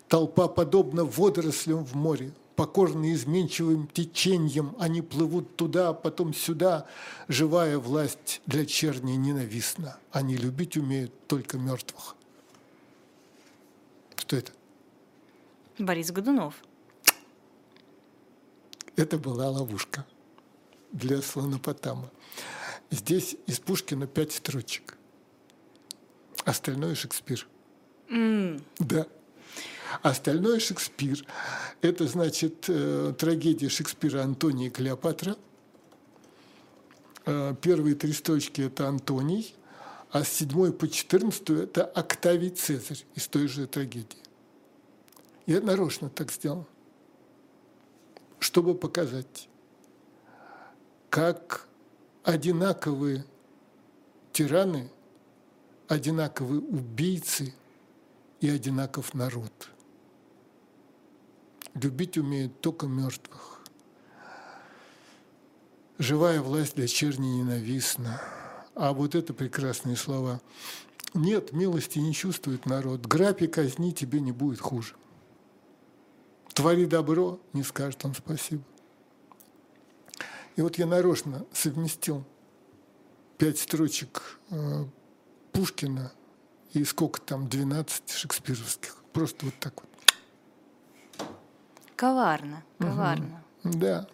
Толпа подобна водорослям в море. Покорные изменчивым течением, они плывут туда, потом сюда. Живая власть для черни ненавистна. Они любить умеют только мертвых». Что это? Борис Годунов. Это была ловушка для слонопотама. Здесь из Пушкина 5 строчек. Остальное Шекспир. Да. Остальное Шекспир. Это, значит, трагедия Шекспира «Антония и Клеопатра». Первые 3 строчки – это Антоний, а с 7 по 14 – это Октавий Цезарь из той же трагедии. Я нарочно так сделал, чтобы показать, как одинаковые тираны, одинаковые убийцы и одинаков народ. Любить умеют только мертвых. Живая власть для черни ненавистна. А вот это прекрасные слова. Нет, милости не чувствует народ. Грабь и казни, тебе не будет хуже. Твори добро, не скажет он спасибо. И вот я нарочно совместил 5 строчек Пушкина и сколько там, 12 шекспировских. Просто вот так вот. Коварно. Угу. Да.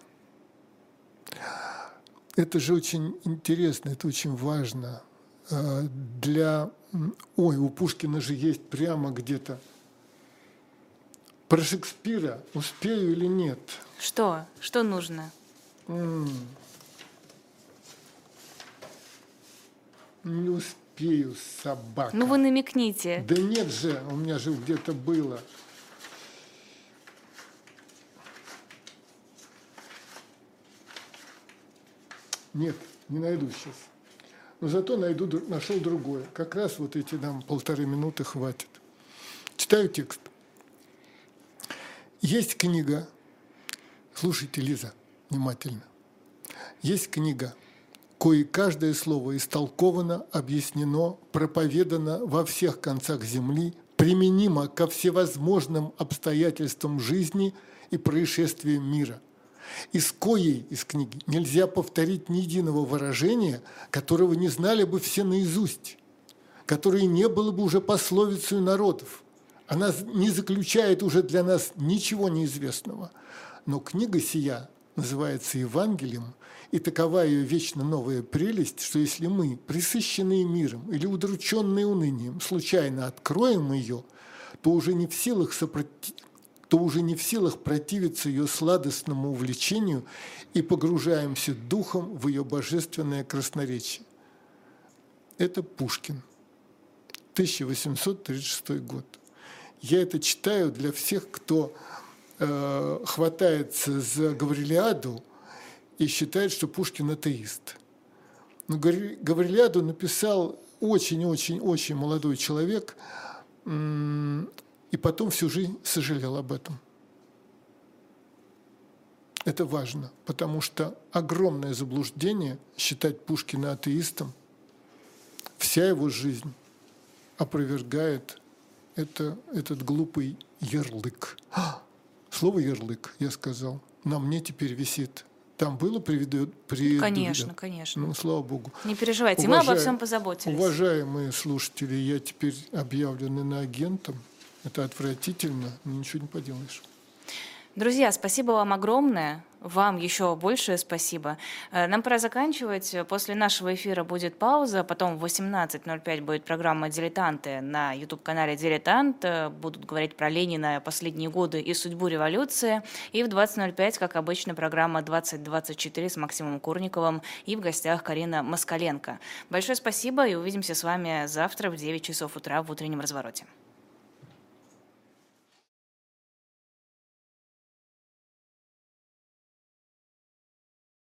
Это же очень интересно, это очень важно. Ой, у Пушкина же есть прямо где-то. Про Шекспира успею или нет? Что? Что нужно? Не успею, собака. Ну вы намекните. Да нет же, у меня же где-то было. Нет, не найду сейчас. Но зато нашел другое. Как раз вот эти нам 1,5 минуты хватит. Читаю текст. Есть книга. Слушайте, Лиза, внимательно. Есть книга, кое каждое слово истолковано, объяснено, проповедано во всех концах земли, применимо ко всевозможным обстоятельствам жизни и происшествиям мира. Из книги нельзя повторить ни единого выражения, которого не знали бы все наизусть, которое не было бы уже пословицей народов. Она не заключает уже для нас ничего неизвестного. Но книга сия называется Евангелием, и такова ее вечно новая прелесть, что если мы, пресыщенные миром или удрученные унынием, случайно откроем ее, то уже не в силах противиться ее сладостному увлечению и погружаемся духом в ее божественное красноречие. Это Пушкин, 1836 год. Я это читаю для всех, кто хватается за Гаврилиаду и считает, что Пушкин атеист. Но Гаврилиаду написал очень-очень-очень молодой человек, и потом всю жизнь сожалел об этом. Это важно, потому что огромное заблуждение считать Пушкина атеистом. Вся его жизнь опровергает это этот глупый ярлык. Слово «ярлык», я сказал, на мне теперь висит. Там было приведено? Конечно, конечно. Ну, слава Богу. Не переживайте, мы обо всем позаботились. Уважаемые слушатели, я теперь объявлен иноагентом. Это отвратительно, но ничего не поделаешь. Друзья, спасибо вам огромное. Вам еще большее спасибо. Нам пора заканчивать. После нашего эфира будет пауза. Потом в 18:05 будет программа «Дилетанты» на YouTube-канале «Дилетант». Будут говорить про Ленина, последние годы и судьбу революции. И в 20:05, как обычно, программа «2024» с Максимом Курниковым. И в гостях Карина Москаленко. Большое спасибо и увидимся с вами завтра в 9 часов утра в утреннем развороте.